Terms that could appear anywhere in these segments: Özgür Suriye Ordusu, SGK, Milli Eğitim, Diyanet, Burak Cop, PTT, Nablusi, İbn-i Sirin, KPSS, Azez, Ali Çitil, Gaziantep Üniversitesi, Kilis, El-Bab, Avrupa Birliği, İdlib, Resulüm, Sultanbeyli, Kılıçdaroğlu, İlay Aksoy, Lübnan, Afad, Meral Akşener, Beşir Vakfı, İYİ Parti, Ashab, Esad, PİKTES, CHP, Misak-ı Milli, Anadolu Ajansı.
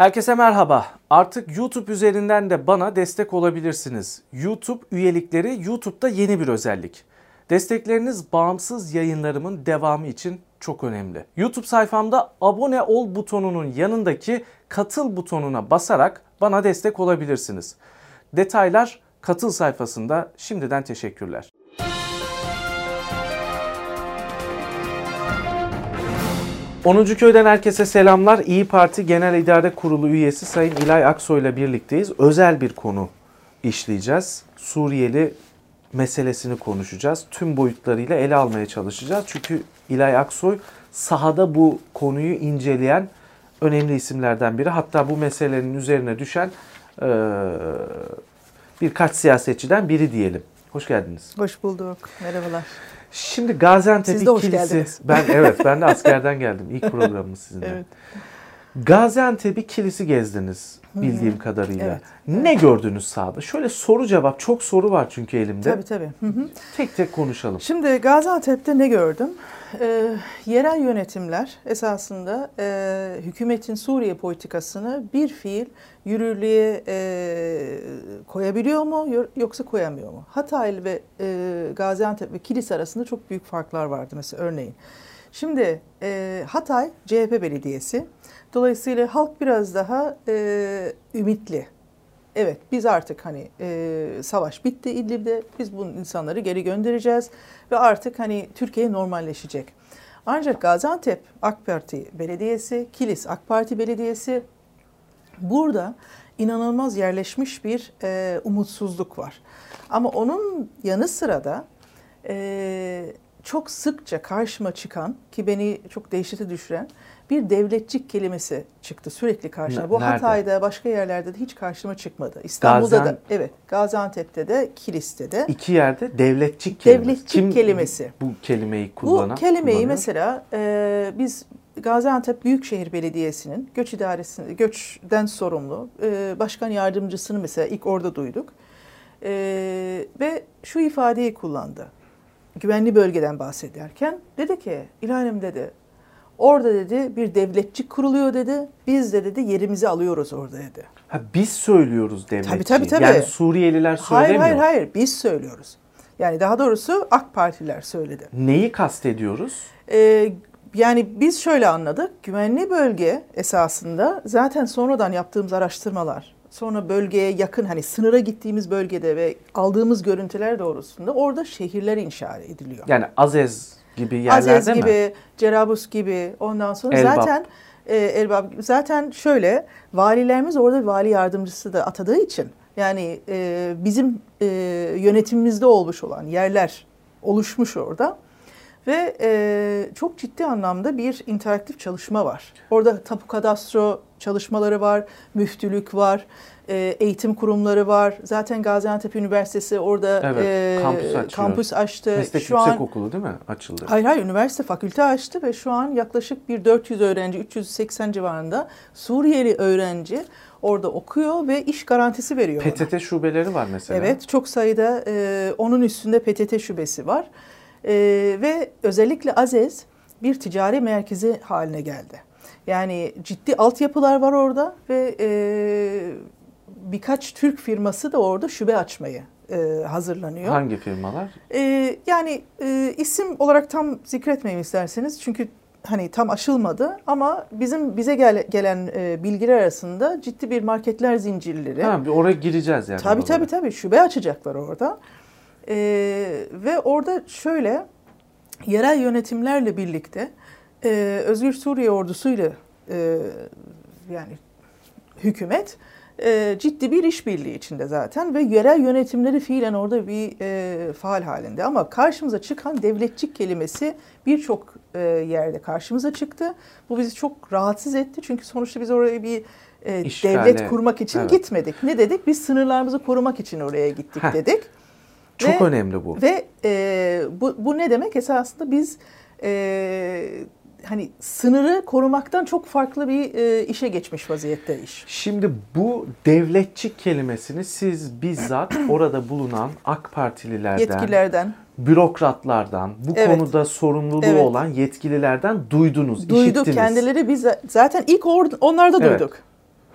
Herkese merhaba. Artık YouTube üzerinden de bana destek olabilirsiniz. YouTube üyelikleri YouTube'da yeni bir özellik. Destekleriniz bağımsız yayınlarımın devamı için çok önemli. YouTube sayfamda abone ol butonunun yanındaki katıl butonuna basarak bana destek olabilirsiniz. Detaylar katıl sayfasında. Şimdiden teşekkürler. Onuncu Köy'den herkese selamlar. İYİ Parti Genel İdare Kurulu üyesi Sayın İlay Aksoy ile birlikteyiz. Özel bir konu işleyeceğiz. Suriyeli meselesini konuşacağız. Tüm boyutlarıyla ele almaya çalışacağız. Çünkü İlay Aksoy sahada bu konuyu inceleyen önemli isimlerden biri. Hatta bu meselenin üzerine düşen birkaç siyasetçiden biri diyelim. Hoş geldiniz. Hoş bulduk. Merhabalar. Şimdi Gaziantep Kilisi, ben de askerden geldim. İlk programımız sizinle. Evet. Gaziantep Kilisi gezdiniz bildiğim kadarıyla. Evet. Ne gördünüz sahada? Şöyle soru cevap, çok soru var çünkü elimde. Tabii. Tek tek konuşalım. Şimdi Gaziantep'te ne gördüm? Yerel yönetimler esasında hükümetin Suriye politikasını bir fiil yürürlüğe koyabiliyor mu yoksa koyamıyor mu? Hatay ve Gaziantep ve Kilis arasında çok büyük farklar vardı mesela örneğin. Şimdi Hatay CHP belediyesi. Dolayısıyla halk biraz daha ümitli. Evet biz artık hani savaş bitti İdlib'de, biz bu insanları geri göndereceğiz ve artık hani Türkiye normalleşecek. Ancak Gaziantep AK Parti Belediyesi, Kilis AK Parti Belediyesi, burada inanılmaz yerleşmiş bir umutsuzluk var. Ama onun yanı sıra da çok sıkça karşıma çıkan, ki beni çok dehşete düşüren bir devletçik kelimesi çıktı sürekli karşıma. Bu nerede? Hatay'da, başka yerlerde de hiç karşıma çıkmadı. İstanbul'da da, evet, Gaziantep'te de, Kilis'te de. İki yerde devletçik kelimesi. Kim kelimesi. Bu kelimeyi kullanan? Bu kelimeyi mesela biz Gaziantep Büyükşehir Belediyesi'nin göç idaresini, göçten sorumlu başkan yardımcısını mesela ilk orada duyduk. Ve şu ifadeyi kullandı. Güvenli bölgeden bahsederken dedi ki, İlhanım dedi, orada dedi bir devletçik kuruluyor dedi. Biz de dedi yerimizi alıyoruz orada dedi. Ha, biz söylüyoruz devletçiyi. Tabii. Yani Suriyeliler söylemiyor. Hayır, biz söylüyoruz. Yani daha doğrusu AK Partiler söyledi. Neyi kastediyoruz? Yani biz şöyle anladık. Güvenli bölge esasında zaten sonradan yaptığımız araştırmalar, sonra bölgeye yakın hani sınıra gittiğimiz bölgede ve aldığımız görüntüler doğrusunda orada şehirler inşa ediliyor. Yani Azez gibi yerlerde mi? Azez gibi, Cerablus gibi, ondan sonra El-Bab. Zaten El-Bab zaten şöyle valilerimiz orada vali yardımcısı da atadığı için yani bizim yönetimimizde olmuş olan yerler oluşmuş orada. Ve çok ciddi anlamda bir interaktif çalışma var. Orada tapu kadastro çalışmaları var, müftülük var, eğitim kurumları var. Zaten Gaziantep Üniversitesi orada kampüs açtı. Meslek şu Yüksekokulu an, değil mi? Açıldı. Hayır, üniversite fakülte açtı ve şu an yaklaşık bir 400 öğrenci, 380 civarında Suriyeli öğrenci orada okuyor ve iş garantisi veriyor. PTT şubeleri var mesela. Evet, çok sayıda onun üstünde PTT şubesi var. Ve özellikle Azez bir ticari merkezi haline geldi. Yani ciddi altyapılar var orada ve birkaç Türk firması da orada şube açmayı hazırlanıyor. Hangi firmalar? Yani isim olarak tam zikretmeyeyim isterseniz çünkü hani tam aşılmadı ama bizim bize gelen bilgiler arasında ciddi bir marketler zincirleri. Ha, oraya gireceğiz yani. Tabii şube açacaklar orada. Ve orada şöyle yerel yönetimlerle birlikte Özgür Suriye Ordusu ile yani hükümet ciddi bir işbirliği içinde zaten ve yerel yönetimleri fiilen orada bir faal halinde. Ama karşımıza çıkan devletçik kelimesi birçok yerde karşımıza çıktı. Bu bizi çok rahatsız etti çünkü sonuçta biz oraya bir devlet kurmak için gitmedik. Ne dedik? Biz sınırlarımızı korumak için oraya gittik dedik. Çok önemli bu. Ve bu ne demek? Esasında biz hani sınırı korumaktan çok farklı bir işe geçmiş vaziyette iş. Şimdi bu devletçik kelimesini siz bizzat orada bulunan AK Partililerden, yetkilerden, bürokratlardan, bu konuda sorumluluğu olan yetkililerden duydunuz, işittiniz. Duyduk, kendileri biz zaten ilk onlarda duyduk.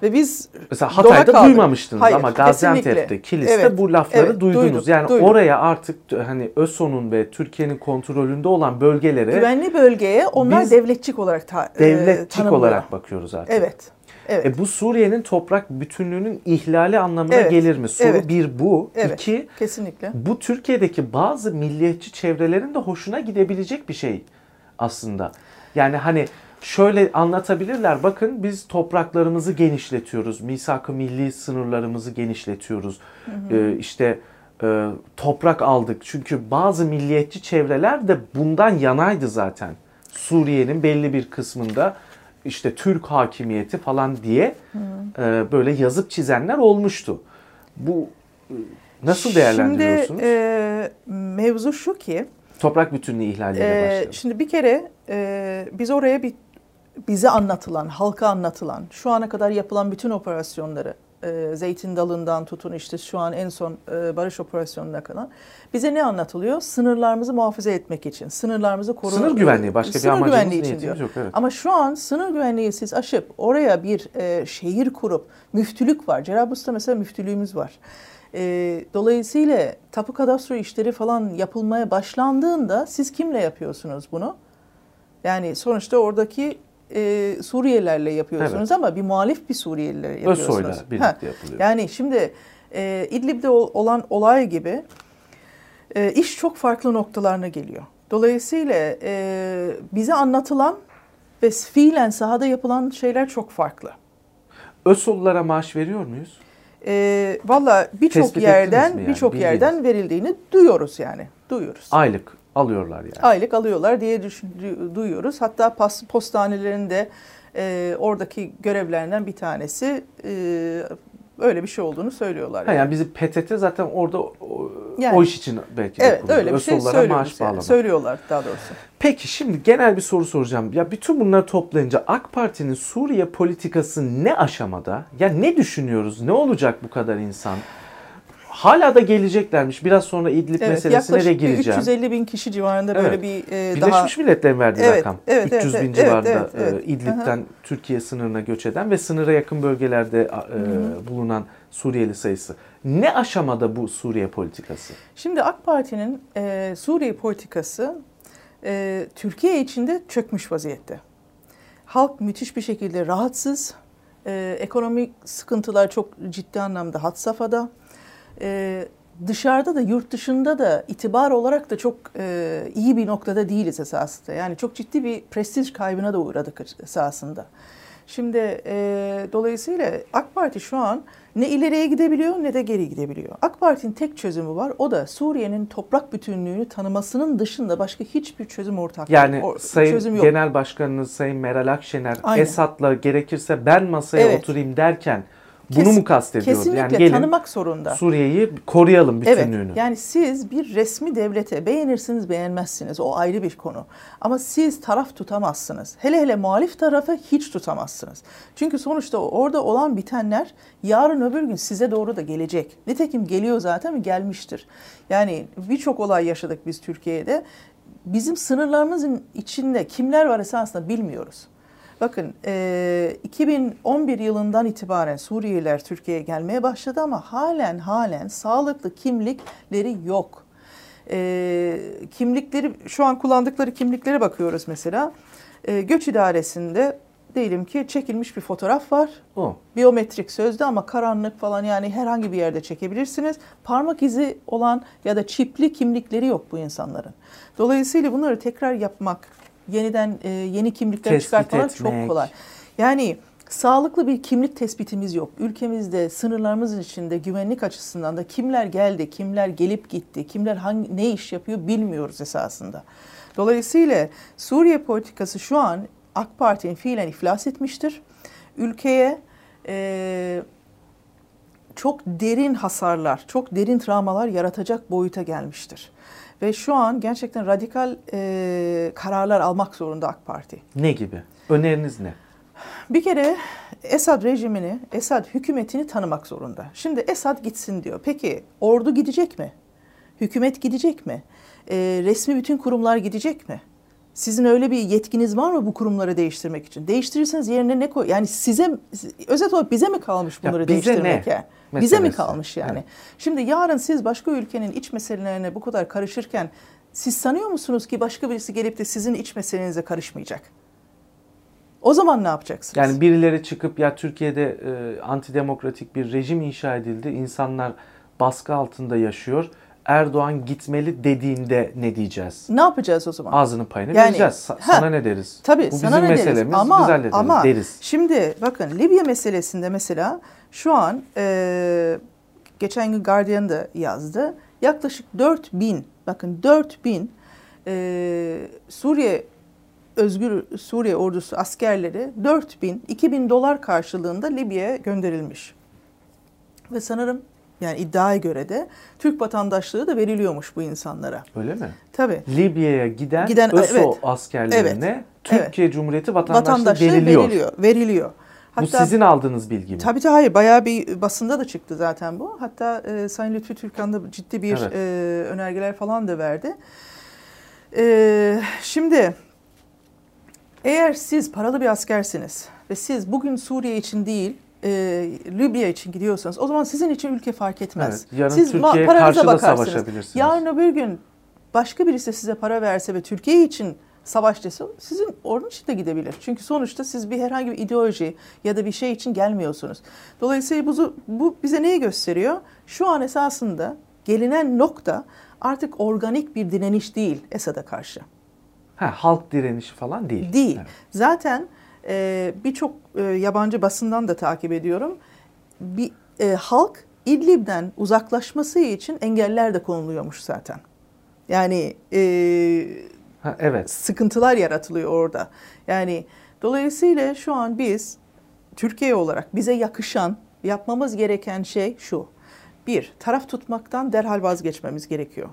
Ve biz mesela Hatay'da duymamıştınız. Hayır, ama Gaziantep'te, Kilis'te evet, bu lafları evet, duydunuz. Duydum, yani duydum. Oraya artık hani ÖSO'nun ve Türkiye'nin kontrolünde olan bölgelere, güvenli bölgeye onlar devletçik olarak tanımlıyor. Olarak bakıyoruz artık. Evet. Evet. Bu Suriye'nin toprak bütünlüğünün ihlali anlamına evet, gelir mi? Soru evet, bir bu. Evet, İki, kesinlikle. Bu Türkiye'deki bazı milliyetçi çevrelerin de hoşuna gidebilecek bir şey aslında. Yani hani şöyle anlatabilirler, bakın biz topraklarımızı genişletiyoruz, misak-ı milli sınırlarımızı genişletiyoruz, hı hı. İşte toprak aldık. Çünkü bazı milliyetçi çevreler de bundan yanaydı zaten. Suriye'nin belli bir kısmında işte Türk hakimiyeti falan diye böyle yazıp çizenler olmuştu. Bu nasıl değerlendiriyorsunuz? Şimdi mevzu şu ki, toprak bütünlüğü ihlaliyle başlayalım. Şimdi bir kere biz oraya bize anlatılan, halka anlatılan, şu ana kadar yapılan bütün operasyonları, Zeytin Dalı'ndan tutun işte şu an en son barış operasyonuna kadar, bize ne anlatılıyor? Sınırlarımızı muhafaza etmek için, sınırlarımızı korumak için. Sınır güvenliği, başka bir amacımız için diyor. Yok, evet. Ama şu an sınır güvenliği siz aşıp oraya bir şehir kurup, müftülük var. Cerablus'ta mesela müftülüğümüz var. Dolayısıyla tapu kadastro işleri falan yapılmaya başlandığında siz kimle yapıyorsunuz bunu? Yani sonuçta oradaki Suriyelilerle yapıyorsunuz evet, ama bir muhalif bir Suriyelilerle yapıyorsunuz. ÖSO'yla birlikte yapılıyor. Yani şimdi İdlib'de olan olay gibi iş çok farklı noktalarına geliyor. Dolayısıyla bize anlatılan ve fiilen sahada yapılan şeyler çok farklı. ÖSO'lulara maaş veriyor muyuz? Valla birçok yerden verildiğini duyuyoruz yani. Duyuyoruz. Aylık alıyorlar yani. Aylık alıyorlar diye duyuyoruz. Hatta postanelerinde oradaki görevlerinden bir tanesi öyle bir şey olduğunu söylüyorlar. Yani bizi PTT zaten orada o iş için belki evet, yapılıyor. Öyle bir şey söylüyorlar daha doğrusu. Peki şimdi genel bir soru soracağım. Ya bütün bunları toplayınca AK Parti'nin Suriye politikası ne aşamada? Ya ne düşünüyoruz? Ne olacak bu kadar insan? Hala da geleceklermiş. Biraz sonra İdlib evet, meselesine de gireceğim. 350 bin kişi civarında böyle evet, Birleşmiş Milletler'in verdiği evet, rakam. Evet, 300 bin civarında İdlib'den aha, Türkiye sınırına göç eden ve sınıra yakın bölgelerde bulunan Suriyeli sayısı. Ne aşamada bu Suriye politikası? Şimdi AK Parti'nin Suriye politikası Türkiye içinde çökmüş vaziyette. Halk müthiş bir şekilde rahatsız. Ekonomik sıkıntılar çok ciddi anlamda had safhada. Dışarıda da, yurt dışında da itibar olarak da çok iyi bir noktada değiliz esasında. Yani çok ciddi bir prestij kaybına da uğradık esasında. Şimdi dolayısıyla AK Parti şu an ne ileriye gidebiliyor ne de geri gidebiliyor. AK Parti'nin tek çözümü var. O da Suriye'nin toprak bütünlüğünü tanımasının dışında başka hiçbir çözüm ortak. Yani Sayın Genel Başkanınız Sayın Meral Akşener, aynen, Esad'la gerekirse ben masaya evet, oturayım derken bunu mu kastediyordu? Kesinlikle yani tanımak zorunda. Suriye'yi koruyalım bütünlüğünü. Evet, yani siz bir resmi devlete beğenirsiniz beğenmezsiniz, o ayrı bir konu. Ama siz taraf tutamazsınız. Hele hele muhalif tarafı hiç tutamazsınız. Çünkü sonuçta orada olan bitenler yarın öbür gün size doğru da gelecek. Nitekim geliyor zaten, gelmiştir. Yani birçok olay yaşadık biz Türkiye'de. Bizim sınırlarımızın içinde kimler var esasında bilmiyoruz. Bakın 2011 yılından itibaren Suriyeliler Türkiye'ye gelmeye başladı ama halen sağlıklı kimlikleri yok. Kimlikleri, şu an kullandıkları kimliklere bakıyoruz mesela. Göç idaresinde diyelim ki çekilmiş bir fotoğraf var. O. Biyometrik sözde ama karanlık falan, yani herhangi bir yerde çekebilirsiniz. Parmak izi olan ya da çipli kimlikleri yok bu insanların. Dolayısıyla bunları tekrar yapmak, yeniden yeni kimlikler tespit çıkartmak etmek çok kolay. Yani sağlıklı bir kimlik tespitimiz yok. Ülkemizde, sınırlarımızın içinde güvenlik açısından da kimler geldi, kimler gelip gitti, kimler ne iş yapıyor bilmiyoruz esasında. Dolayısıyla Suriye politikası şu an AK Parti'nin fiilen iflas etmiştir. Ülkeye çok derin hasarlar, çok derin travmalar yaratacak boyuta gelmiştir. Ve şu an gerçekten radikal kararlar almak zorunda AK Parti. Ne gibi? Öneriniz ne? Bir kere Esad rejimini, Esad hükümetini tanımak zorunda. Şimdi Esad gitsin diyor. Peki ordu gidecek mi? Hükümet gidecek mi? Resmi bütün kurumlar gidecek mi? Sizin öyle bir yetkiniz var mı bu kurumları değiştirmek için? Değiştirirseniz yerine ne koy? Yani size, özet olarak bize mi kalmış bunları ya değiştirmek? Ya? Bize mi kalmış yani? Evet. Şimdi yarın siz başka ülkenin iç meselelerine bu kadar karışırken siz sanıyor musunuz ki başka birisi gelip de sizin iç meselenize karışmayacak? O zaman ne yapacaksınız? Yani birileri çıkıp ya Türkiye'de antidemokratik bir rejim inşa edildi, insanlar baskı altında yaşıyor, Erdoğan gitmeli dediğinde ne diyeceğiz? Ne yapacağız o zaman? Ağzının payını vereceğiz. Yani, sana ne deriz? Tabii, bu sana bizim meselemiz, biz hallederiz deriz. Şimdi bakın Libya meselesinde mesela şu an geçen gün Guardian da yazdı. Yaklaşık 4000, bakın 4000 Özgür Suriye Ordusu askerleri 2000 dolar karşılığında Libya'ya gönderilmiş. Ve sanırım yani iddiaya göre de Türk vatandaşlığı da veriliyormuş bu insanlara. Öyle mi? Tabii. Libya'ya giden ÖSO askerlerine Türkiye Cumhuriyeti vatandaşlığı veriliyor. Hatta, bu sizin aldığınız bilgi mi? Tabii hayır. Bayağı bir basında da çıktı zaten bu. Hatta Sayın Lütfü Türkan da ciddi bir önergeler falan da verdi. Şimdi eğer siz paralı bir askersiniz ve siz bugün Suriye için değil Libya için gidiyorsanız o zaman sizin için ülke fark etmez. Evet, yarın siz Türkiye paranıza bakarsınız. Yarın öbür gün başka birisi size para verse ve Türkiye için savaş dese sizin onun için de gidebilir. Çünkü sonuçta siz bir herhangi bir ideoloji ya da bir şey için gelmiyorsunuz. Dolayısıyla bu bize neyi gösteriyor? Şu an esasında gelinen nokta artık organik bir direniş değil Esad'a karşı. Halk direnişi falan değil. Değil. Evet. Zaten birçok yabancı basından da takip ediyorum. Halk İdlib'den uzaklaşması için engeller de konuluyormuş zaten. Yani sıkıntılar yaratılıyor orada. Yani dolayısıyla şu an biz Türkiye olarak bize yakışan, yapmamız gereken şey şu. Bir, taraf tutmaktan derhal vazgeçmemiz gerekiyor.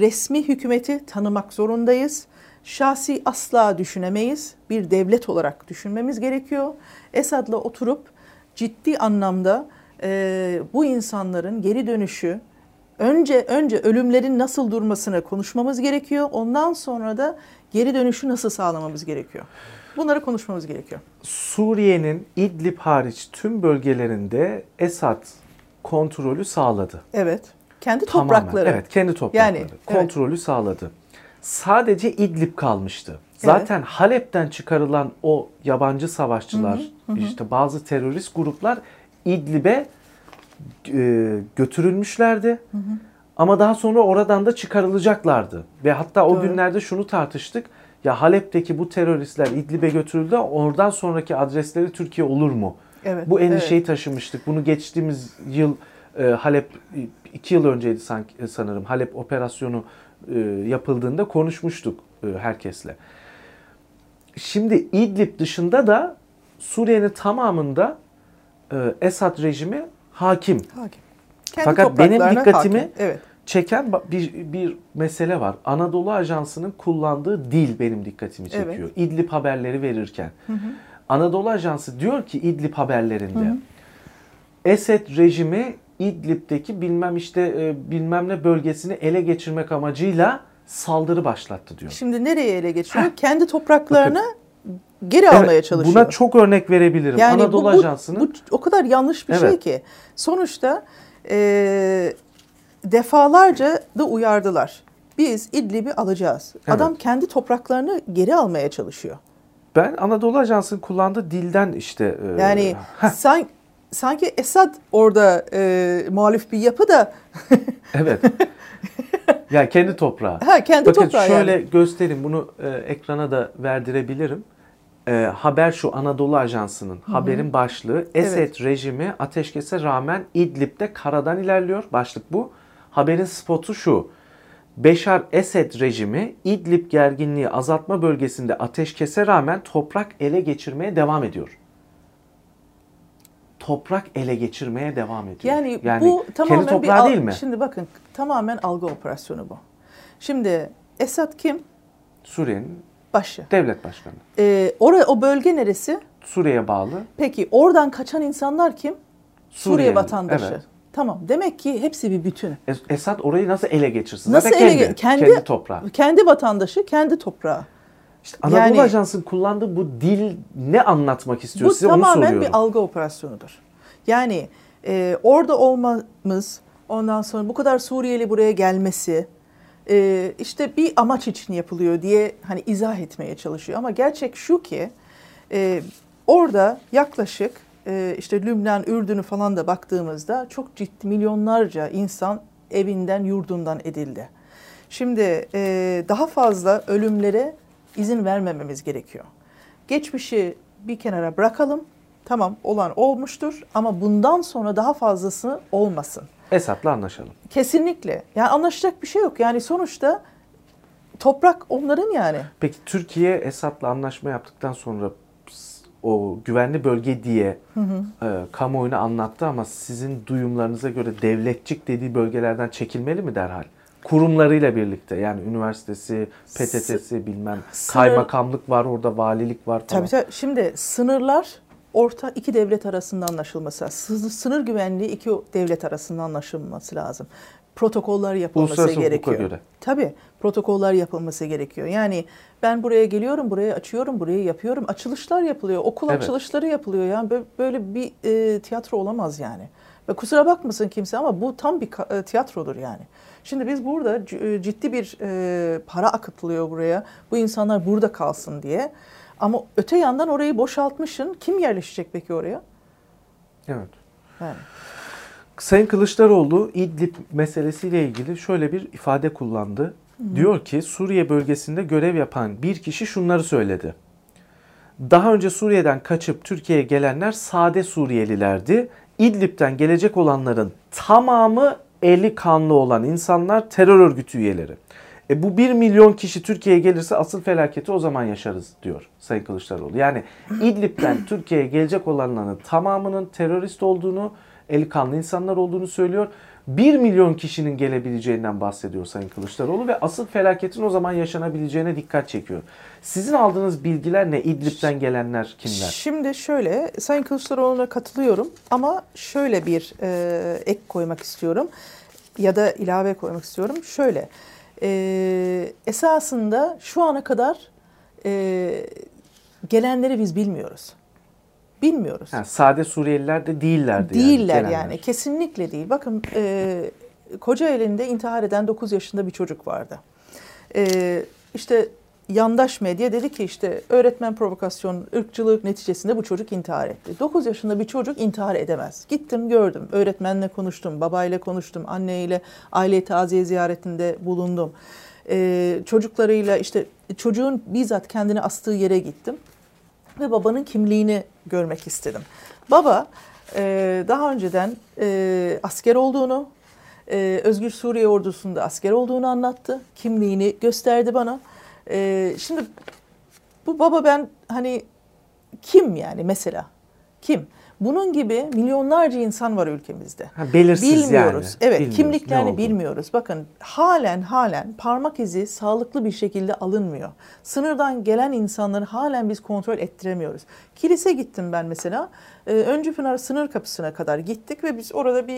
Resmi hükümeti tanımak zorundayız. Şahsi asla düşünemeyiz. Bir devlet olarak düşünmemiz gerekiyor. Esad'la oturup ciddi anlamda bu insanların geri dönüşü, önce ölümlerin nasıl durmasını konuşmamız gerekiyor. Ondan sonra da geri dönüşü nasıl sağlamamız gerekiyor. Bunları konuşmamız gerekiyor. Suriye'nin İdlib hariç tüm bölgelerinde Esad kontrolü sağladı. Evet. Kendi toprakları. Evet, kendi toprakları. Yani, kontrolü sağladı. Sadece İdlib kalmıştı. Zaten Halep'ten çıkarılan o yabancı savaşçılar, işte bazı terörist gruplar İdlib'e götürülmüşlerdi. Ama daha sonra oradan da çıkarılacaklardı. Ve hatta o günlerde şunu tartıştık. Ya Halep'teki bu teröristler İdlib'e götürüldü. Oradan sonraki adresleri Türkiye olur mu? Evet, bu endişeyi taşımıştık. Bunu geçtiğimiz yıl Halep 2 yıl önceydi sanırım. Halep operasyonu yapıldığında konuşmuştuk herkesle. Şimdi İdlib dışında da Suriye'nin tamamında Esad rejimi hakim. Fakat benim dikkatimi çeken bir mesele var. Anadolu Ajansı'nın kullandığı dil benim dikkatimi çekiyor. Evet. İdlib haberleri verirken. Anadolu Ajansı diyor ki İdlib haberlerinde Esad rejimi İdlib'deki bilmem ne bölgesini ele geçirmek amacıyla saldırı başlattı diyor. Şimdi nereye ele geçiriyor? Kendi topraklarını geri almaya çalışıyor. Buna çok örnek verebilirim. Yani Anadolu Ajansı'nın. Bu o kadar yanlış bir şey ki. Sonuçta defalarca da uyardılar. Biz İdlib'i alacağız. Evet. Adam kendi topraklarını geri almaya çalışıyor. Ben Anadolu Ajansı'nın kullandığı dilden işte. Yani sanki Esad orada muhalif bir yapı da. Yani kendi toprağı. Bakın toprağı şöyle göstereyim. Bunu ekrana da verdirebilirim. Haber şu Anadolu Ajansı'nın. Haberin başlığı. Esed rejimi ateşkese rağmen İdlib'de karadan ilerliyor. Başlık bu. Haberin spotu şu. Beşar Esed rejimi İdlib gerginliği azaltma bölgesinde ateşkese rağmen toprak ele geçirmeye devam ediyor. Toprak ele geçirmeye devam ediyor. Yani bu tamamen kendi toprağı değil mi? Şimdi bakın tamamen algı operasyonu bu. Şimdi Esad kim? Suriye'nin başı. Devlet başkanı. O bölge neresi? Suriye'ye bağlı. Peki oradan kaçan insanlar kim? Suriye vatandaşı. Tamam. Demek ki hepsi bir bütün. Esad orayı nasıl ele geçirsin? Nasıl kendi toprağı. Kendi vatandaşı, kendi toprağı. İşte Anadolu Ajansı'nın kullandığı bu dil ne anlatmak istiyor size, onu soruyorum. Bu tamamen bir algı operasyonudur. Yani orada olmamız, ondan sonra bu kadar Suriyeli buraya gelmesi, işte bir amaç için yapılıyor diye hani izah etmeye çalışıyor. Ama gerçek şu ki orada yaklaşık işte Lübnan, Ürdün'ü falan da baktığımızda çok ciddi milyonlarca insan evinden, yurdundan edildi. Şimdi daha fazla ölümlere izin vermememiz gerekiyor. Geçmişi bir kenara bırakalım. Tamam, olan olmuştur ama bundan sonra daha fazlası olmasın. Esad'la anlaşalım. Kesinlikle. Yani anlaşacak bir şey yok. Yani sonuçta toprak onların yani. Peki Türkiye Esad'la anlaşma yaptıktan sonra o güvenli bölge diye kamuoyuna anlattı ama sizin duyumlarınıza göre devletçik dediği bölgelerden çekilmeli mi derhal? Kurumlarıyla birlikte, yani üniversitesi, PTT'si, bilmem kaymakamlık var orada, valilik var falan. Tabii. Şimdi sınırlar iki devlet arasında anlaşılması lazım. Sınır güvenliği iki devlet arasında anlaşılması lazım. Protokoller yapılması gerekiyor. Göre. Tabii, protokoller yapılması gerekiyor. Yani ben buraya geliyorum, buraya açıyorum, burayı yapıyorum. Açılışlar yapılıyor, okul açılışları yapılıyor. Yani böyle bir tiyatro olamaz yani. Ve kusura bakmasın kimse ama bu tam bir tiyatrodur yani. Şimdi biz burada ciddi bir para akıtılıyor buraya. Bu insanlar burada kalsın diye. Ama öte yandan orayı boşaltmışsın. Kim yerleşecek peki oraya? Evet. Yani. Sayın Kılıçdaroğlu İdlib meselesiyle ilgili şöyle bir ifade kullandı. Hı. Diyor ki Suriye bölgesinde görev yapan bir kişi şunları söyledi. Daha önce Suriye'den kaçıp Türkiye'ye gelenler sade Suriyelilerdi. İdlib'den gelecek olanların tamamı eli kanlı olan insanlar terör örgütü üyeleri. Bu 1 milyon kişi Türkiye'ye gelirse asıl felaketi o zaman yaşarız diyor Sayın Kılıçdaroğlu. Yani İdlib'den Türkiye'ye gelecek olanların tamamının terörist olduğunu, eli kanlı insanlar olduğunu söylüyor. 1 milyon kişinin gelebileceğinden bahsediyor Sayın Kılıçdaroğlu ve asıl felaketin o zaman yaşanabileceğine dikkat çekiyor. Sizin aldığınız bilgiler ne? İdlib'den gelenler kimler? Şimdi şöyle, Sayın Kılıçdaroğlu'na katılıyorum ama şöyle bir ek koymak istiyorum ya da ilave koymak istiyorum. Şöyle, esasında şu ana kadar gelenleri biz bilmiyoruz. Bilmiyoruz. Yani sade Suriyeliler de değillerdi. Değiller yani. Kesinlikle değil. Bakın Kocaeli'nde intihar eden 9 yaşında bir çocuk vardı. İşte yandaş medya dedi ki işte öğretmen provokasyonu, ırkçılık neticesinde bu çocuk intihar etti. 9 yaşında bir çocuk intihar edemez. Gittim gördüm. Öğretmenle konuştum, babayla konuştum, anneyle, aile taziye ziyaretinde bulundum. Çocuklarıyla işte çocuğun bizzat kendini astığı yere gittim. Ve babanın kimliğini görmek istedim. Baba daha önceden asker olduğunu, Özgür Suriye Ordusu'nda asker olduğunu anlattı. Kimliğini gösterdi bana. Şimdi bu baba ben hani kim yani mesela? Kim? Bunun gibi milyonlarca insan var ülkemizde. Belirsiz bilmiyoruz. Yani. Evet, bilmiyoruz. Kimliklerini bilmiyoruz. Bakın halen parmak izi sağlıklı bir şekilde alınmıyor. Sınırdan gelen insanları halen biz kontrol ettiremiyoruz. Kilis'e gittim ben mesela. Öncüpınar sınır kapısına kadar gittik ve biz orada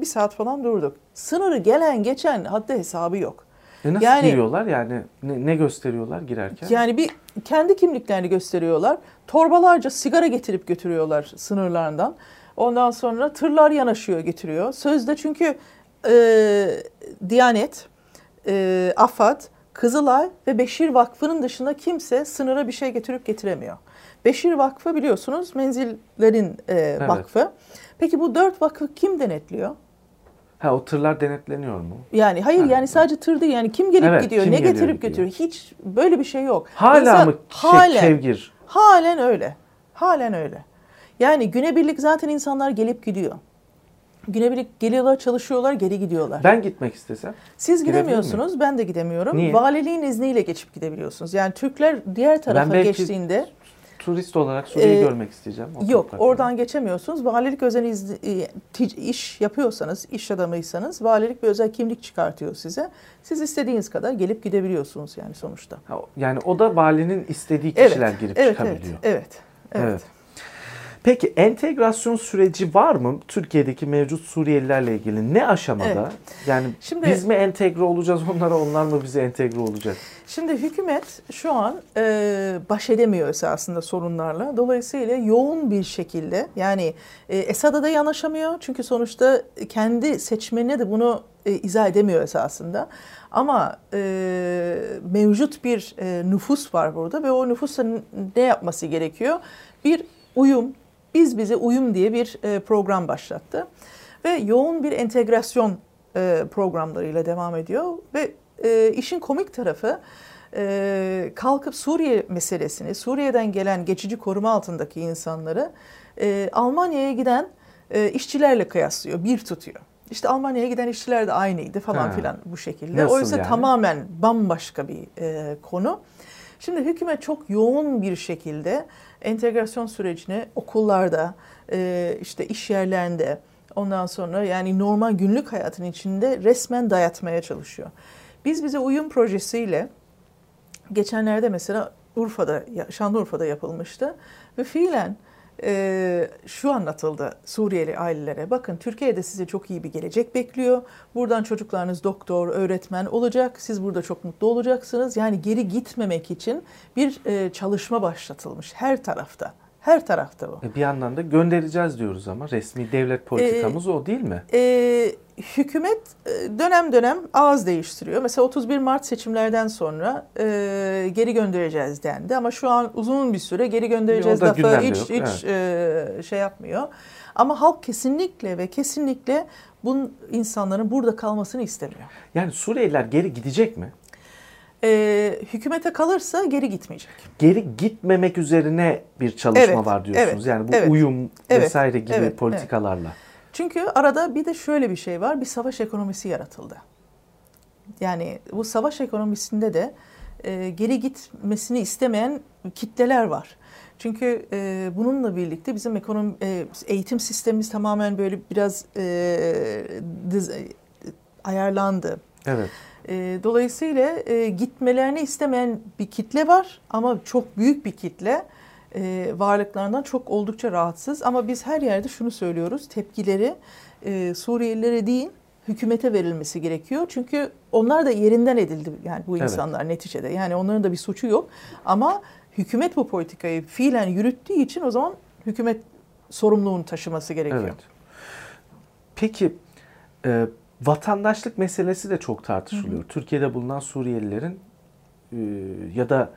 bir saat falan durduk. Sınırı gelen geçen haddi hesabı yok. Nasıl giriyorlar yani, ne gösteriyorlar girerken? Yani bir kendi kimliklerini gösteriyorlar. Torbalarca sigara getirip götürüyorlar sınırlardan. Ondan sonra tırlar yanaşıyor getiriyor. Sözde çünkü Diyanet, Afad, Kızılay ve Beşir Vakfı'nın dışında kimse sınıra bir şey getirip getiremiyor. Beşir Vakfı biliyorsunuz menzillerin vakfı. Peki bu 4 vakfı kim denetliyor? O tırlar denetleniyor mu? Yani hayır yani sadece tır değil. Yani kim gelip gidiyor, kim ne getirip götürüyor. Hiç böyle bir şey yok. Halen kevgir? Halen öyle. Halen öyle. Yani günebirlik zaten insanlar gelip gidiyor. Günebirlik geliyorlar, çalışıyorlar, geri gidiyorlar. Ben gitmek istesem? Siz gidemiyorsunuz, ben de gidemiyorum. Niye? Valiliğin izniyle geçip gidebiliyorsunuz. Yani Türkler diğer tarafa geçtiğinde... Turist olarak Suriye'yi görmek isteyeceğim. Yok, oradan geçemiyorsunuz. Valilik özel iş yapıyorsanız, iş adamıysanız valilik bir özel kimlik çıkartıyor size. Siz istediğiniz kadar gelip gidebiliyorsunuz yani sonuçta. Yani o da valinin istediği kişiler girip çıkabiliyor. Evet. Peki entegrasyon süreci var mı Türkiye'deki mevcut Suriyelilerle ilgili? Ne aşamada? Evet. Yani şimdi, biz mi entegre olacağız onlara, onlar mı bize entegre olacak? Şimdi hükümet şu an baş edemiyor esasında sorunlarla. Dolayısıyla yoğun bir şekilde, yani Esad'a da yanaşamıyor. Çünkü sonuçta kendi seçmenine de bunu izah edemiyor esasında. Ama mevcut bir nüfus var burada ve o nüfusa ne yapması gerekiyor? Bir uyum, biz bize uyum diye bir program başlattı. Ve yoğun bir entegrasyon programlarıyla devam ediyor. Ve işin komik tarafı kalkıp Suriye meselesini, Suriye'den gelen geçici koruma altındaki insanları Almanya'ya giden işçilerle kıyaslıyor, bir tutuyor. İşte Almanya'ya giden işçiler de aynıydı falan filan bu şekilde. Nasıl oysa yani? Tamamen bambaşka bir konu. Şimdi hükümet çok yoğun bir şekilde entegrasyon sürecini okullarda, işte iş yerlerinde, ondan sonra yani normal günlük hayatın içinde resmen dayatmaya çalışıyor. Biz bize uyum projesiyle geçenlerde mesela Urfa'da, Şanlıurfa'da yapılmıştı ve fiilen şu anlatıldı Suriyeli ailelere. Bakın Türkiye'de size çok iyi bir gelecek bekliyor. Buradan çocuklarınız doktor, öğretmen olacak. Siz burada çok mutlu olacaksınız. Yani geri gitmemek için bir çalışma başlatılmış her tarafta. Her tarafta bu. Bir yandan da göndereceğiz diyoruz ama resmi devlet politikamız o değil mi? Hükümet dönem dönem ağız değiştiriyor. Mesela 31 Mart seçimlerden sonra geri göndereceğiz dendi. Ama şu an uzun bir süre geri göndereceğiz lafı hiç, evet, şey yapmıyor. Ama halk kesinlikle ve kesinlikle bu insanların burada kalmasını istemiyor. Yani Suriyeliler geri gidecek mi? Hükümete kalırsa geri gitmeyecek. Geri gitmemek üzerine bir çalışma var diyorsunuz. Yani bu uyum vesaire gibi politikalarla. Evet. Çünkü arada bir de şöyle bir şey var. Bir savaş ekonomisi yaratıldı. Yani bu savaş ekonomisinde de geri gitmesini istemeyen kitleler var. Çünkü bununla birlikte bizim ekonomi, eğitim sistemimiz tamamen böyle biraz ayarlandı. Evet. Dolayısıyla gitmelerini istemeyen bir kitle var ama çok büyük bir kitle varlıklarından çok oldukça rahatsız. Ama biz her yerde şunu söylüyoruz, tepkileri Suriyelilere değil hükümete verilmesi gerekiyor. Çünü onlar da yerinden edildi yani bu insanlar neticede, yani onların da bir suçu yok. Ama hükümet bu politikayı fiilen yürüttüğü için o zaman hükümet sorumluluğunu taşıması gerekiyor. Evet. Peki vatandaşlık meselesi de çok tartışılıyor. Hı hı. Türkiye'de bulunan Suriyelilerin ya da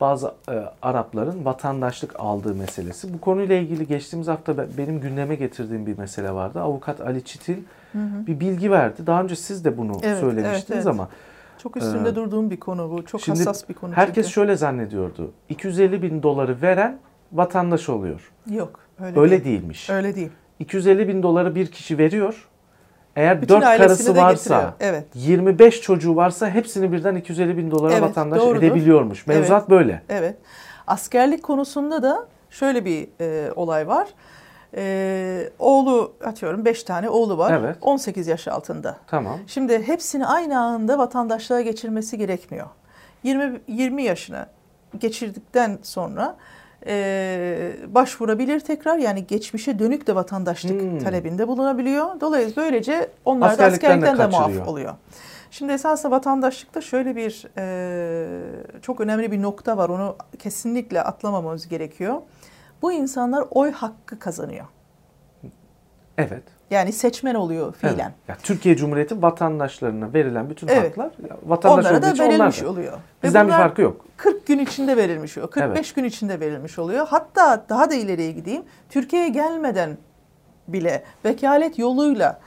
bazı Arapların vatandaşlık aldığı meselesi. Bu konuyla ilgili geçtiğimiz hafta benim gündeme getirdiğim bir mesele vardı. Avukat Ali Çitil bir bilgi verdi. Daha önce siz de bunu söylemiştiniz ama. Çok üstünde durduğum bir konu bu. Çok hassas bir konu. Herkes şöyle zannediyordu. 250 bin doları veren vatandaş oluyor. Yok. Öyle değilmiş. Öyle değil. 250 bin doları bir kişi veriyor. Eğer 4 karısı varsa, 25 çocuğu varsa hepsini birden 250 bin dolara vatandaş edebiliyormuş. Mevzuat böyle. Evet. Askerlik konusunda da şöyle bir olay var. Oğlu, atıyorum 5 tane oğlu var. Evet. 18 yaş altında. Tamam. Şimdi hepsini aynı anda vatandaşlığa geçirmesi gerekmiyor. 20 yaşını geçirdikten sonra başvurabilir tekrar, yani geçmişe dönük de vatandaşlık talebinde bulunabiliyor. Dolayısıyla böylece onlar da askerlikten de muaf oluyor. Şimdi esasında vatandaşlıkta şöyle bir çok önemli bir nokta var. Onu kesinlikle atlamamamız gerekiyor. Bu insanlar oy hakkı kazanıyor. Evet. Yani seçmen oluyor fiilen. Evet. Yani Türkiye Cumhuriyeti vatandaşlarına verilen bütün haklar vatandaş onlara da verilmiş oluyor. Bizden bir farkı yok. 40 gün içinde verilmiş oluyor. 45 gün içinde verilmiş oluyor. Hatta daha da ileriye gideyim. Türkiye'ye gelmeden bile vekalet yoluyla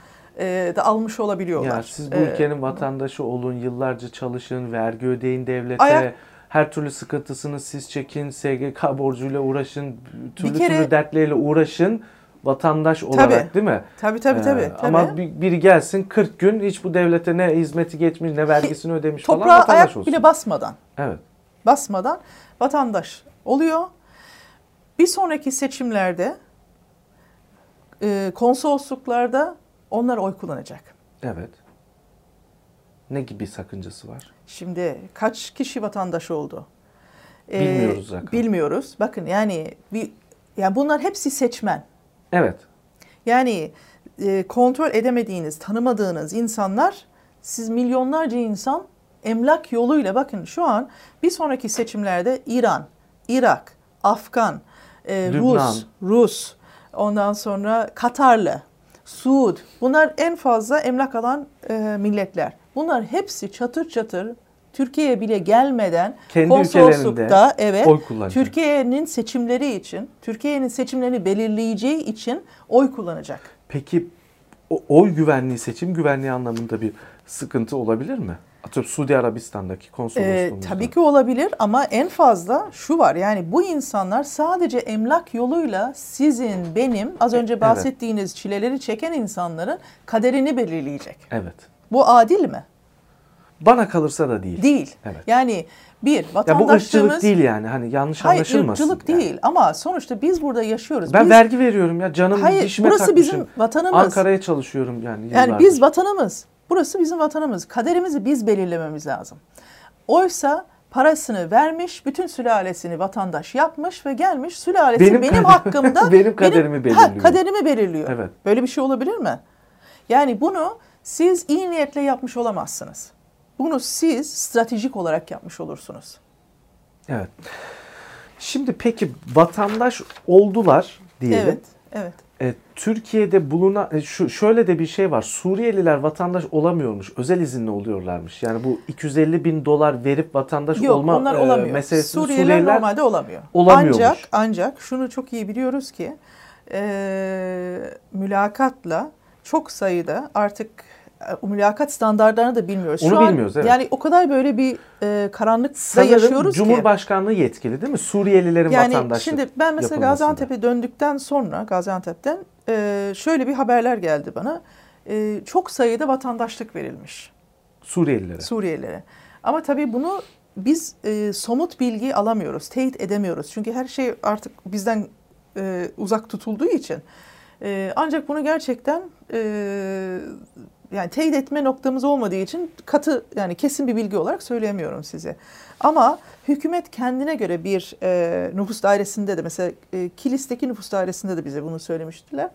da almış olabiliyorlar. Ya siz bu ülkenin vatandaşı olun, yıllarca çalışın, vergi ödeyin devlete. Her türlü sıkıntısını siz çekin, SGK borcuyla uğraşın, türlü dertleriyle uğraşın. Vatandaş olarak değil mi? Tabii. Ama biri gelsin 40 gün hiç bu devlete ne hizmeti geçmiş, ne vergisini ödemiş falan vatandaş olsun. Toprağa ayak bile basmadan. Evet. Basmadan vatandaş oluyor. Bir sonraki seçimlerde konsolosluklarda onlar oy kullanacak. Evet. Ne gibi sakıncası var? Şimdi kaç kişi vatandaş oldu? Bilmiyoruz zaten. Bilmiyoruz. Bakın yani bir Yani bunlar hepsi seçmen. Evet. Yani kontrol edemediğiniz, tanımadığınız insanlar, siz milyonlarca insan emlak yoluyla, bakın şu an bir sonraki seçimlerde İran, Irak, Afgan, Rus, ondan sonra Katarlı, Suud, bunlar en fazla emlak alan milletler. Bunlar hepsi çatır çatır Türkiye'ye bile gelmeden kendi konsoloslukta, evet, Türkiye'nin seçimleri için, Türkiye'nin seçimlerini belirleyeceği için oy kullanacak. Peki oy güvenliği, seçim güvenliği anlamında bir sıkıntı olabilir mi? Atıyorum Suudi Arabistan'daki konsolosluğumuzda. Tabii ki olabilir ama en fazla şu var, yani bu insanlar sadece emlak yoluyla sizin, benim az önce bahsettiğiniz, evet, çileleri çeken insanların kaderini belirleyecek. Evet. Bu adil mi? Bana kalırsa da değil. Değil. Evet. Yani bir vatandaşlığımız... Ya bu ırkçılık değil yani, hani yanlış anlaşılmasın. Hayır, ırkçılık yani değil ama sonuçta biz burada yaşıyoruz. Ben vergi veriyorum ya, canım dişime takmışım. Hayır, burası bizim vatanımız. Ankara'ya çalışıyorum yani. Yani biz vatanımız. Burası bizim vatanımız. Kaderimizi biz belirlememiz lazım. Oysa parasını vermiş, bütün sülalesini vatandaş yapmış ve gelmiş sülalesi benim hakkımda... benim kaderimi belirliyor. Ha, kaderimi belirliyor. Evet. Böyle bir şey olabilir mi? Yani bunu siz iyi niyetle yapmış olamazsınız. Bunu siz stratejik olarak yapmış olursunuz. Evet. Şimdi peki vatandaş oldular diyelim. Evet, evet. Türkiye'de bulunan, şöyle de bir şey var. Suriyeliler vatandaş olamıyormuş. Özel izinle oluyorlarmış. Yani bu 250 bin dolar verip vatandaş olma meselesi. Suriyeliler normalde olamıyor. Ancak şunu çok iyi biliyoruz ki mülakatla çok sayıda artık mülakat standartlarını da bilmiyoruz. Onu şu bilmiyoruz, an, evet. Yani o kadar böyle bir karanlıkta yaşıyoruz Cumhurbaşkanlığı ki. Yetkili değil mi? Suriyelilerin yani vatandaşlık şimdi ben mesela Gaziantep'e döndükten sonra, Gaziantep'ten şöyle bir haberler geldi bana. Çok sayıda vatandaşlık verilmiş. Suriyelilere. Suriyelilere. Ama tabii bunu biz somut bilgi alamıyoruz, teyit edemiyoruz. Çünkü her şey artık bizden uzak tutulduğu için. Ancak bunu gerçekten... Yani teyit etme noktamız olmadığı için katı, yani kesin bir bilgi olarak söyleyemiyorum size. Ama hükümet kendine göre bir nüfus dairesinde de mesela Kilis'teki nüfus dairesinde de bize bunu söylemiştiler.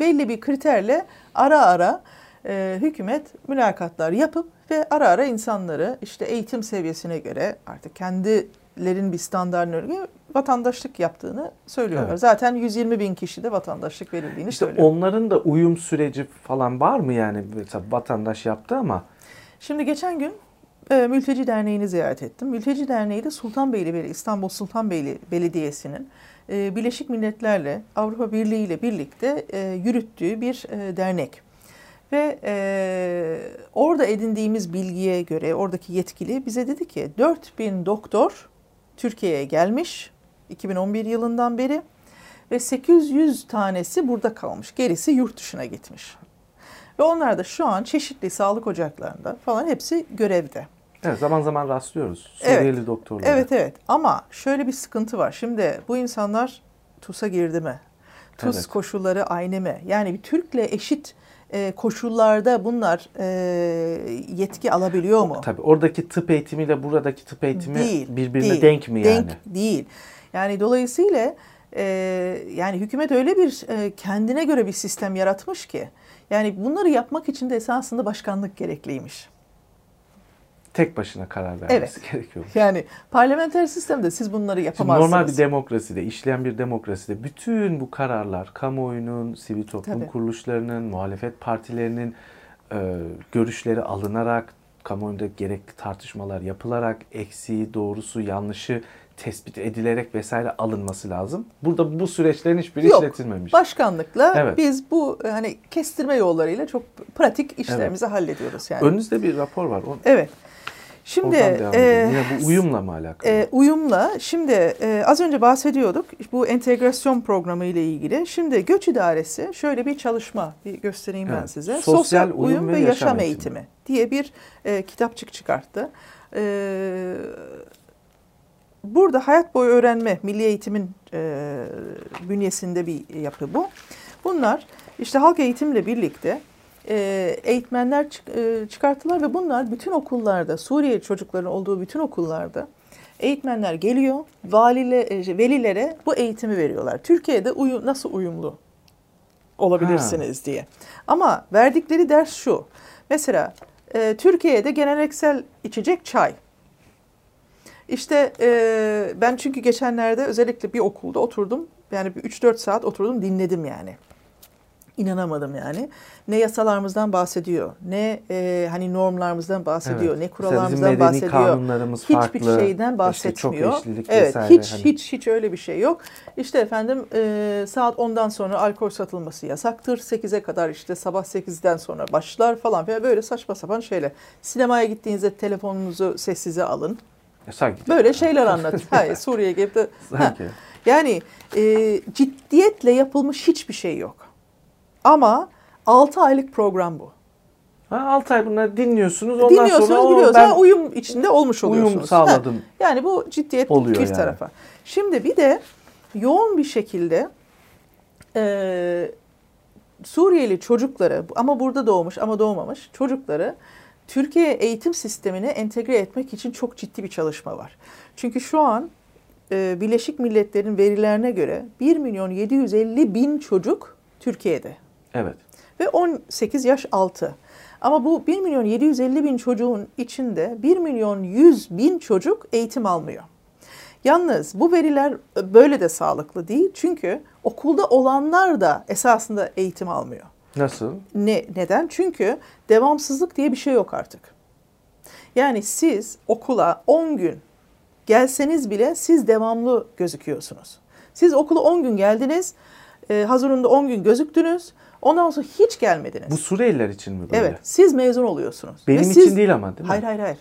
Belli bir kriterle ara hükümet mülakatlar yapıp ve ara insanları işte eğitim seviyesine göre artık kendilerinin bir standartına göre vatandaşlık yaptığını söylüyorlar. Evet. Zaten 120 bin kişi de vatandaşlık verildiğini söylüyor. Onların da uyum süreci falan var mı yani? Mesela vatandaş yaptı ama. Şimdi geçen gün Mülteci Derneği'ni ziyaret ettim. Mülteci Derneği de Sultanbeyli, İstanbul Sultanbeyli Belediyesi'nin Birleşik Milletler'le, Avrupa Birliği ile birlikte yürüttüğü bir dernek. Ve orada edindiğimiz bilgiye göre oradaki yetkili bize dedi ki 4000 doktor Türkiye'ye gelmiş 2011 yılından beri ve 800 tanesi burada kalmış. Gerisi yurt dışına gitmiş. Ve onlar da şu an çeşitli sağlık ocaklarında falan hepsi görevde. Evet, zaman zaman rastlıyoruz Suriyeli, evet, doktorlara. Evet, evet, ama şöyle bir sıkıntı var. Şimdi bu insanlar TUS'a girdi mi? TUS, evet, koşulları aynı mı? Yani bir Türk'le eşit koşullarda bunlar yetki alabiliyor mu? Tabii oradaki tıp eğitimiyle buradaki tıp eğitimi değil, birbirine değil, denk mi yani? Denk değil. Yani dolayısıyla yani hükümet öyle bir kendine göre bir sistem yaratmış ki yani bunları yapmak için de esasında başkanlık gerekliymiş. Tek başına karar vermesi, evet, gerekiyor. Yani parlamenter sistemde siz bunları yapamazsınız. Şimdi normal bir demokraside, işleyen bir demokraside bütün bu kararlar kamuoyunun, sivil toplum, tabii, kuruluşlarının, muhalefet partilerinin görüşleri alınarak, kamuoyunda gerekli tartışmalar yapılarak, eksiği, doğrusu, yanlışı tespit edilerek vesaire alınması lazım. Burada bu süreçlerin hiçbiri işletilmemiş. Başkanlıkla, evet, biz bu hani kestirme yollarıyla çok pratik işlerimizi, evet, hallediyoruz yani. Önünüzde bir rapor var. Evet. Şimdi yine bu uyumla mı alakalı? Uyumla. Şimdi az önce bahsediyorduk bu entegrasyon programı ile ilgili. Şimdi Göç İdaresi şöyle bir çalışma, bir göstereyim, evet, ben size. Sosyal uyum ve yaşam eğitimi diye bir kitapçık çıkarttı. Burada hayat boyu öğrenme, Milli Eğitim'in bünyesinde bir yapı bu. Bunlar işte halk eğitimle birlikte eğitmenler çıkarttılar ve bunlar bütün okullarda, Suriyeli çocukların olduğu bütün okullarda Eğitmenler geliyor, velilere bu eğitimi veriyorlar. Türkiye'de nasıl uyumlu olabilirsiniz diye. Ama verdikleri ders şu. Mesela Türkiye'de geleneksel içecek çay. İşte ben çünkü geçenlerde özellikle bir okulda oturdum. Yani 3-4 saat oturdum, dinledim yani. İnanamadım yani. Ne yasalarımızdan bahsediyor, ne hani normlarımızdan bahsediyor, evet, ne kurallarımızdan bahsediyor. Hiçbir şeyden bahsetmiyor. İşte çok evet, vesaire, hiç öyle bir şey yok. İşte efendim saat 10'dan sonra alkol satılması yasaktır. 8'e kadar işte sabah 8'den sonra başlar falan filan böyle saçma sapan şeyler. Sinemaya gittiğinizde telefonunuzu sessize alın. Böyle şeyler anlatıyor. Hayır, Suriye'ye gelip de. Yani ciddiyetle yapılmış hiçbir şey yok. Ama 6 aylık program bu. 6 ay bunları dinliyorsunuz. Ondan sonra uyum içinde olmuş oluyorsunuz. Uyum sağladım. Yani bu ciddiyet oluyor bir tarafa. Şimdi bir de yoğun bir şekilde Suriyeli çocukları ama burada doğmuş ama doğmamış çocukları Türkiye eğitim sistemine entegre etmek için çok ciddi bir çalışma var. Çünkü şu an Birleşik Milletler'in verilerine göre 1.750.000 çocuk Türkiye'de. Evet. Ve 18 yaş altı. Ama bu 1.750.000 çocuğun içinde 1.100.000 çocuk eğitim almıyor. Yalnız bu veriler böyle de sağlıklı değil. Çünkü okulda olanlar da esasında eğitim almıyor. Nasıl? Neden? Çünkü devamsızlık diye bir şey yok artık. Yani siz okula 10 gün gelseniz bile siz devamlı gözüküyorsunuz. Siz okula 10 gün geldiniz, hazırında 10 gün gözüktünüz, ondan sonra hiç gelmediniz. Bu Suriyeliler için mi böyle? Evet, siz mezun oluyorsunuz. Benim için değil ama değil mi? Hayır.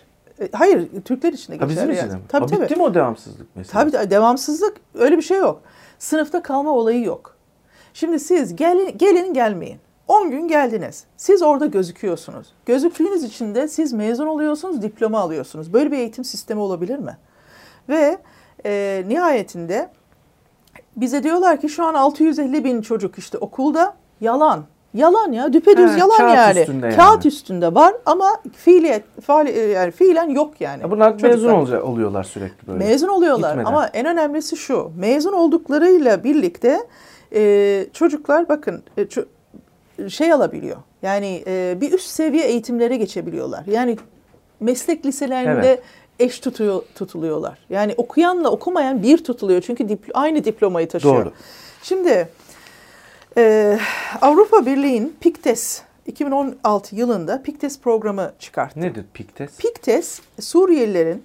Hayır, Türkler için de geçer. Bizim için de mi? Tabii. Bitti mi o devamsızlık mesela? Tabii, devamsızlık öyle bir şey yok. Sınıfta kalma olayı yok. Şimdi siz gelin gelmeyin. 10 gün geldiniz. Siz orada gözüküyorsunuz. Gözüktüğünüz için de siz mezun oluyorsunuz, diploma alıyorsunuz. Böyle bir eğitim sistemi olabilir mi? Ve nihayetinde bize diyorlar ki şu an 650.000 çocuk işte okulda. Yalan. Yalan ya. Düpedüz yalan kağıt yani. Kağıt üstünde var ama fiilen yok yani. Bunlar mezun oluyorlar sürekli böyle. Mezun oluyorlar gitmeden. Ama en önemlisi şu. Mezun olduklarıyla birlikte çocuklar bakın şey alabiliyor. Yani bir üst seviye eğitimlere geçebiliyorlar. Yani meslek liselerinde eş tutuluyorlar. Yani okuyanla okumayan bir tutuluyor. Çünkü aynı diplomayı taşıyor. Doğru. Şimdi Avrupa Birliği'nin PİKTES 2016 yılında PİKTES programı çıkarttı. Nedir PİKTES? PİKTES Suriyelilerin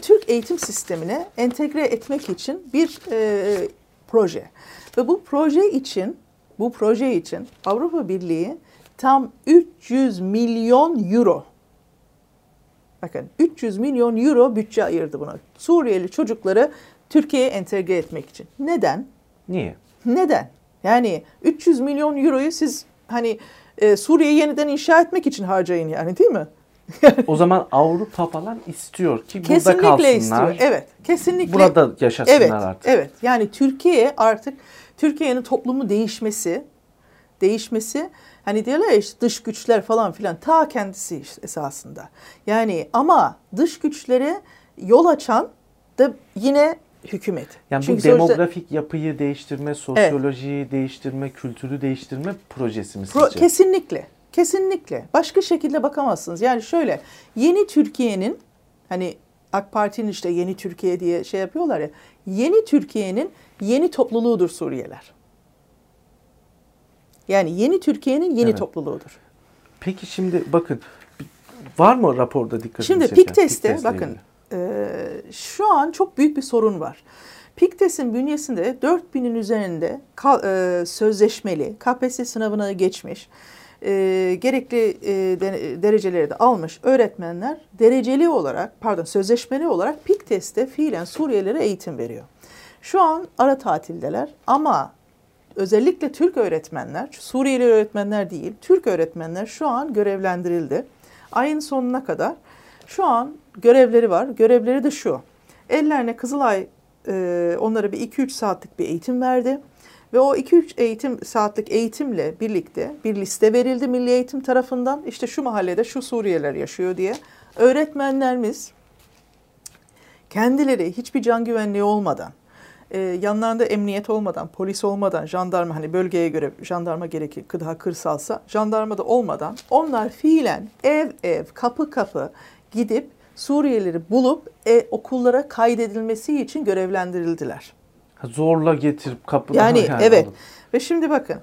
Türk eğitim sistemine entegre etmek için bir proje. Ve bu proje için Avrupa Birliği tam 300 milyon euro, bakın 300 milyon euro bütçe ayırdı buna. Suriyeli çocukları Türkiye'ye entegre etmek için. Neden? Niye? Neden? Yani 300 milyon euroyu siz hani Suriye'yi yeniden inşa etmek için harcayın yani değil mi? O zaman Avrupa falan istiyor ki burada kesinlikle kalsınlar. Kesinlikle istiyor. Evet. Kesinlikle. Burada yaşasınlar artık. Evet. Yani Türkiye'nin toplumu değişmesi hani diyorlar ya işte dış güçler falan filan ta kendisi işte esasında. Yani ama dış güçlere yol açan da yine hükümet. Yani çünkü bu demografik yapıyı değiştirme, sosyolojiyi değiştirme, kültürü değiştirme projesi mi sizce? Kesinlikle. Kesinlikle. Başka şekilde bakamazsınız. Yani şöyle yeni Türkiye'nin hani AK Parti'nin işte yeni Türkiye diye şey yapıyorlar ya. Yeni Türkiye'nin yeni topluluğudur Suriyeliler. Yani yeni Türkiye'nin yeni topluluğudur. Peki şimdi bakın var mı raporda dikkatinizi çeken? Şimdi PİKTES'te bakın şu an çok büyük bir sorun var. PİKTES'in bünyesinde 4000'in üzerinde sözleşmeli, KPSS sınavına geçmiş, gerekli dereceleri de almış öğretmenler dereceli olarak, sözleşmeli olarak PİKTES'te fiilen Suriyelilere eğitim veriyor. Şu an ara tatildeler ama özellikle Türk öğretmenler, Suriyeli öğretmenler değil, Türk öğretmenler şu an görevlendirildi. Ayın sonuna kadar şu an görevleri var. Görevleri de şu. Ellerine Kızılay onlara bir 2-3 saatlik bir eğitim verdi. Ve o 2-3 saatlik eğitimle birlikte bir liste verildi Milli Eğitim tarafından. İşte şu mahallede şu Suriyeliler yaşıyor diye. Öğretmenlerimiz kendileri hiçbir can güvenliği olmadan, yanlarında emniyet olmadan, polis olmadan, jandarma, hani bölgeye göre jandarma gerekir, daha kırsalsa jandarma da olmadan, onlar fiilen ev ev, kapı kapı gidip Suriyelileri bulup okullara kaydedilmesi için görevlendirildiler. Zorla getirip kapıdan... Yani evet. Aldım. Ve şimdi bakın,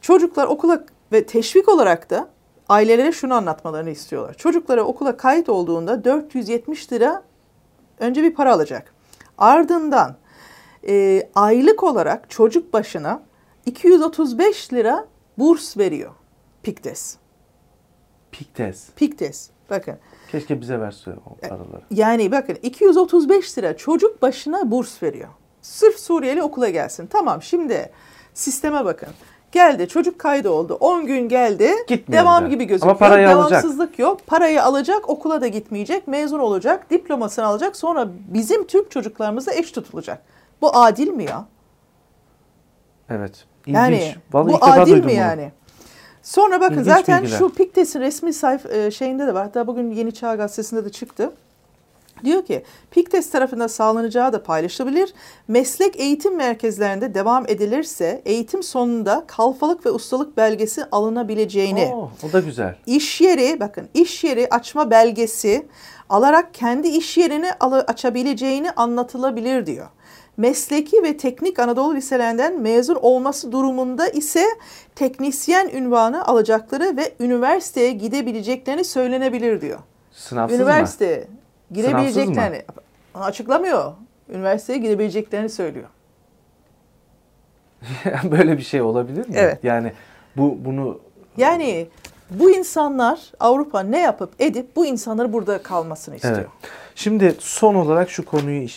çocuklar okula ve teşvik olarak da ailelere şunu anlatmalarını istiyorlar. Çocuklara okula kayıt olduğunda 470 lira önce bir para alacak. Ardından aylık olarak çocuk başına 235 lira burs veriyor PİKTES. PİKTES. PİKTES. Bakın. Keşke bize verse o paraları. Yani bakın, 235 lira çocuk başına burs veriyor. Sırf Suriyeli okula gelsin. Tamam, şimdi sisteme bakın. Geldi, çocuk kaydı oldu. 10 gün geldi. Gitmeyecek. Devam gibi gözüküyor. Ama devamsızlık yok. Parayı alacak, okula da gitmeyecek, mezun olacak, diplomasını alacak. Sonra bizim Türk çocuklarımızla eş tutulacak. Bu adil mi ya? Evet. İlginç. Yani vallahi bu adil mi yani? Bunu. Sonra bakın, İlginç zaten bilgiler. Şu PİKTES'in resmi sayfa şeyinde de var. Hatta bugün Yeni Çağ Gazetesi'nde de çıktı. Diyor ki, PİKTES tarafından sağlanacağı da paylaşılabilir. Meslek eğitim merkezlerinde devam edilirse eğitim sonunda kalfalık ve ustalık belgesi alınabileceğini. Oo, o da güzel. İş yeri, bakın, iş yeri açma belgesi alarak kendi iş yerini açabileceğini anlatılabilir diyor. Mesleki ve teknik Anadolu liselerinden mezun olması durumunda ise teknisyen unvanı alacakları ve üniversiteye gidebileceklerini söylenebilir diyor. Sınavsız üniversiteye mı? Gidebileceklerini açıklamıyor. Üniversiteye gidebileceklerini söylüyor. Böyle bir şey olabilir mi? Evet. Yani bunu yani bu insanlar, Avrupa ne yapıp edip bu insanları burada kalmasını istiyor. Evet. Şimdi son olarak şu konuyu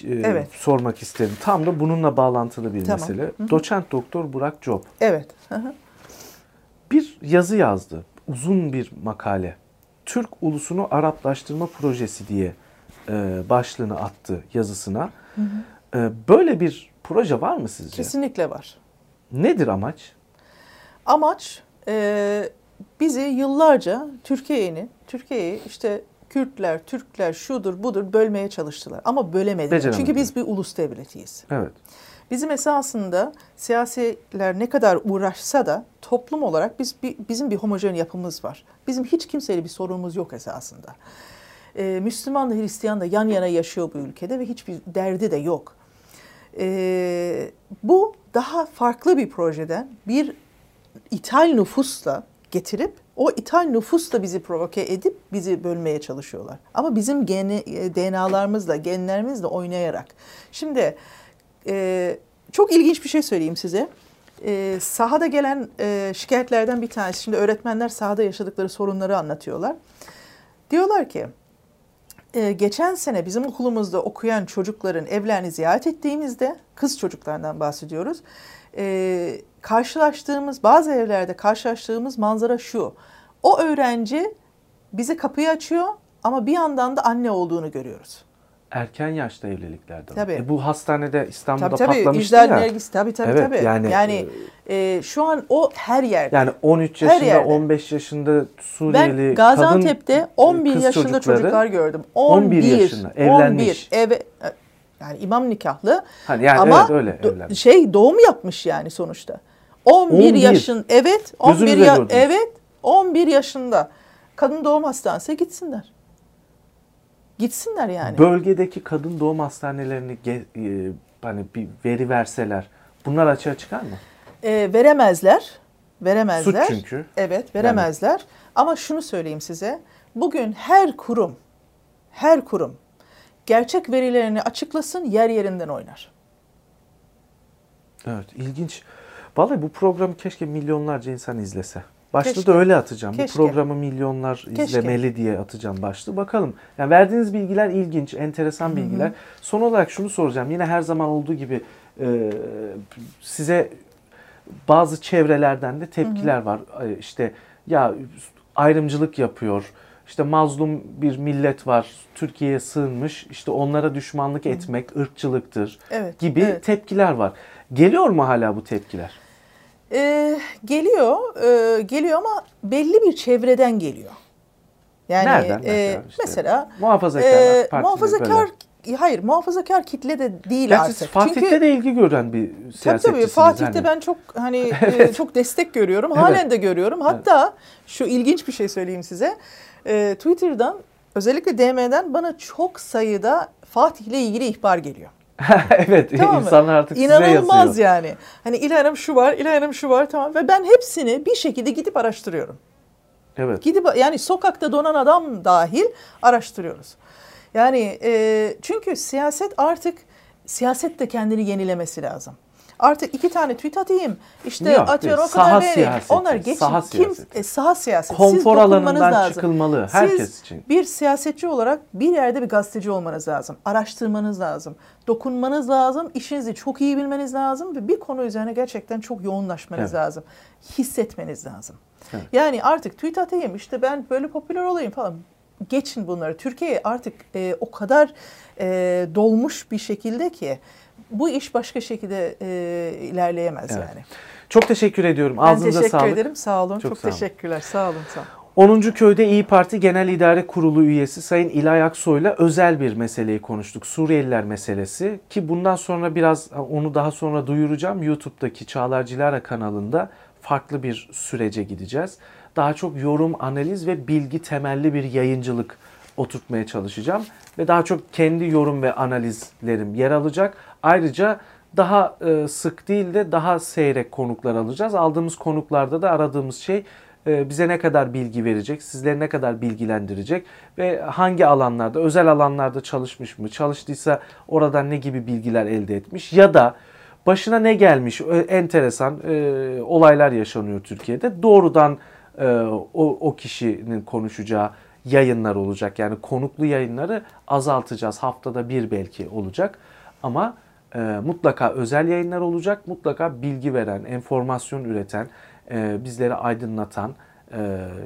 sormak isterim. Tam da bununla bağlantılı bir mesele. Hı-hı. Doçent Doktor Burak Cop. Evet. Hı-hı. Bir yazı yazdı. Uzun bir makale. Türk ulusunu Araplaştırma projesi diye başlığını attı yazısına. Hı-hı. Böyle bir proje var mı sizce? Kesinlikle var. Nedir amaç? Amaç... bizi yıllarca Türkiye'yi işte Kürtler, Türkler, şudur budur bölmeye çalıştılar. Ama bölemediler. Çünkü biz bir ulus devletiyiz. Evet. Bizim esasında siyasiler ne kadar uğraşsa da toplum olarak bizim bir homojen yapımız var. Bizim hiç kimseyle bir sorunumuz yok esasında. Müslüman da Hristiyan da yan yana yaşıyor bu ülkede ve hiçbir derdi de yok. Bu daha farklı bir projeden bir ithal nüfusla getirip o ithal nüfusla bizi provoke edip bizi bölmeye çalışıyorlar. Ama bizim DNA'larımızla, genlerimizle oynayarak. Şimdi çok ilginç bir şey söyleyeyim size. Sahada gelen şikayetlerden bir tanesi. Şimdi öğretmenler sahada yaşadıkları sorunları anlatıyorlar. Diyorlar ki, geçen sene bizim okulumuzda okuyan çocukların evlerini ziyaret ettiğimizde, kız çocuklardan bahsediyoruz, karşılaştığımız, bazı evlerde karşılaştığımız manzara şu. O öğrenci bize kapıyı açıyor ama bir yandan da anne olduğunu görüyoruz. Erken yaşta evliliklerde. Tabii. Bu hastanede İstanbul'da patlamıştı ya. Nergisi, tabii. Evet, tabii. Yani şu an o her yerde. Yani 13 yaşında, yerde. 15 yaşında Suriyeli kadın, Gaziantep'te 11 yaşında çocuklar gördüm. 11 yaşında evlenmiş. Yani imam nikahlı. Yani ama evet, öyle evlenmiş. Doğum yapmış yani sonuçta. 11 yaşın, evet, 11 yaşında kadın doğum hastanesine gitsinler. Gitsinler yani. Bölgedeki kadın doğum hastanelerini hani bir veri verseler bunlar açığa çıkar mı? Veremezler. Suç çünkü. Evet, veremezler. Yani. Ama şunu söyleyeyim size. Bugün her kurum gerçek verilerini açıklasın, yer yerinden oynar. Evet, ilginç. Vallahi bu programı keşke milyonlarca insan izlese. Başta da öyle atacağım. Keşke. Bu programı milyonlar izlemeli diye atacağım başta. Bakalım. Yani verdiğiniz bilgiler ilginç, enteresan bilgiler. Hı hı. Son olarak şunu soracağım. Yine her zaman olduğu gibi size bazı çevrelerden de tepkiler, hı hı, var. İşte ya ayrımcılık yapıyor. İşte mazlum bir millet var, Türkiye'ye sığınmış, işte onlara düşmanlık etmek ırkçılıktır, evet, gibi, evet, tepkiler var. Geliyor mu hala bu tepkiler? Geliyor ama belli bir çevreden geliyor. Yani, nereden? Mesela muhafazakarlar, hayır, muhafazakar kitle de değil yani artık. Fatih'te çünkü de ilgi gören bir siyasetçisiniz. Tabii Fatih'te hani ben çok hani çok destek görüyorum. Halen de görüyorum. Hatta şu ilginç bir şey söyleyeyim size. Twitter'dan özellikle DM'den bana çok sayıda Fatih'le ilgili ihbar geliyor. Evet, tamam, insanlar artık İnanılmaz size yazıyor. Yani. Hani İlay'ım şu var, İlay'ım şu var, tamam, ve ben hepsini bir şekilde gidip araştırıyorum. Evet. Gidip yani sokakta donan adam dahil araştırıyoruz. Yani çünkü siyaset artık, siyaset de kendini yenilemesi lazım. Artık iki tane tweet atayım, işte yok, atıyorum o kadar vereyim. Onlar geçin. Saha siyaseti. Saha siyaseti. Konfor alanından lazım. Çıkılmalı herkes siz için. Bir siyasetçi olarak bir yerde bir gazeteci olmanız lazım. Araştırmanız lazım. Dokunmanız lazım. İşinizi çok iyi bilmeniz lazım. Ve bir konu üzerine gerçekten çok yoğunlaşmanız lazım. Hissetmeniz lazım. Evet. Yani artık tweet atayım, işte ben böyle popüler olayım falan. Geçin bunları. Türkiye artık o kadar dolmuş bir şekilde ki bu iş başka şekilde ilerleyemez yani. Çok teşekkür ediyorum. Ağzınıza sağlık. Ben teşekkür ederim. Sağ olun. Çok teşekkürler. Sağ olun. Sağ olun. 10. Köy'de İYİ Parti Genel İdare Kurulu üyesi Sayın İlay Aksoy'la özel bir meseleyi konuştuk. Suriyeliler meselesi, ki bundan sonra biraz onu daha sonra duyuracağım. YouTube'daki Çağlarcilara kanalında farklı bir sürece gideceğiz. Daha çok yorum, analiz ve bilgi temelli bir yayıncılık oturtmaya çalışacağım. Ve daha çok kendi yorum ve analizlerim yer alacak. Ayrıca daha sık değil de daha seyrek konuklar alacağız. Aldığımız konuklarda da aradığımız şey bize ne kadar bilgi verecek, sizleri ne kadar bilgilendirecek ve hangi alanlarda, özel alanlarda çalışmış mı, çalıştıysa oradan ne gibi bilgiler elde etmiş ya da başına ne gelmiş, enteresan olaylar yaşanıyor Türkiye'de. Doğrudan o kişinin konuşacağı yayınlar olacak. Yani konuklu yayınları azaltacağız. Haftada bir belki olacak ama mutlaka özel yayınlar olacak. Mutlaka bilgi veren, enformasyon üreten, bizleri aydınlatan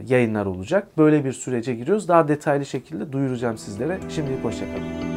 yayınlar olacak. Böyle bir sürece giriyoruz. Daha detaylı şekilde duyuracağım sizlere. Şimdilik hoşça kalın.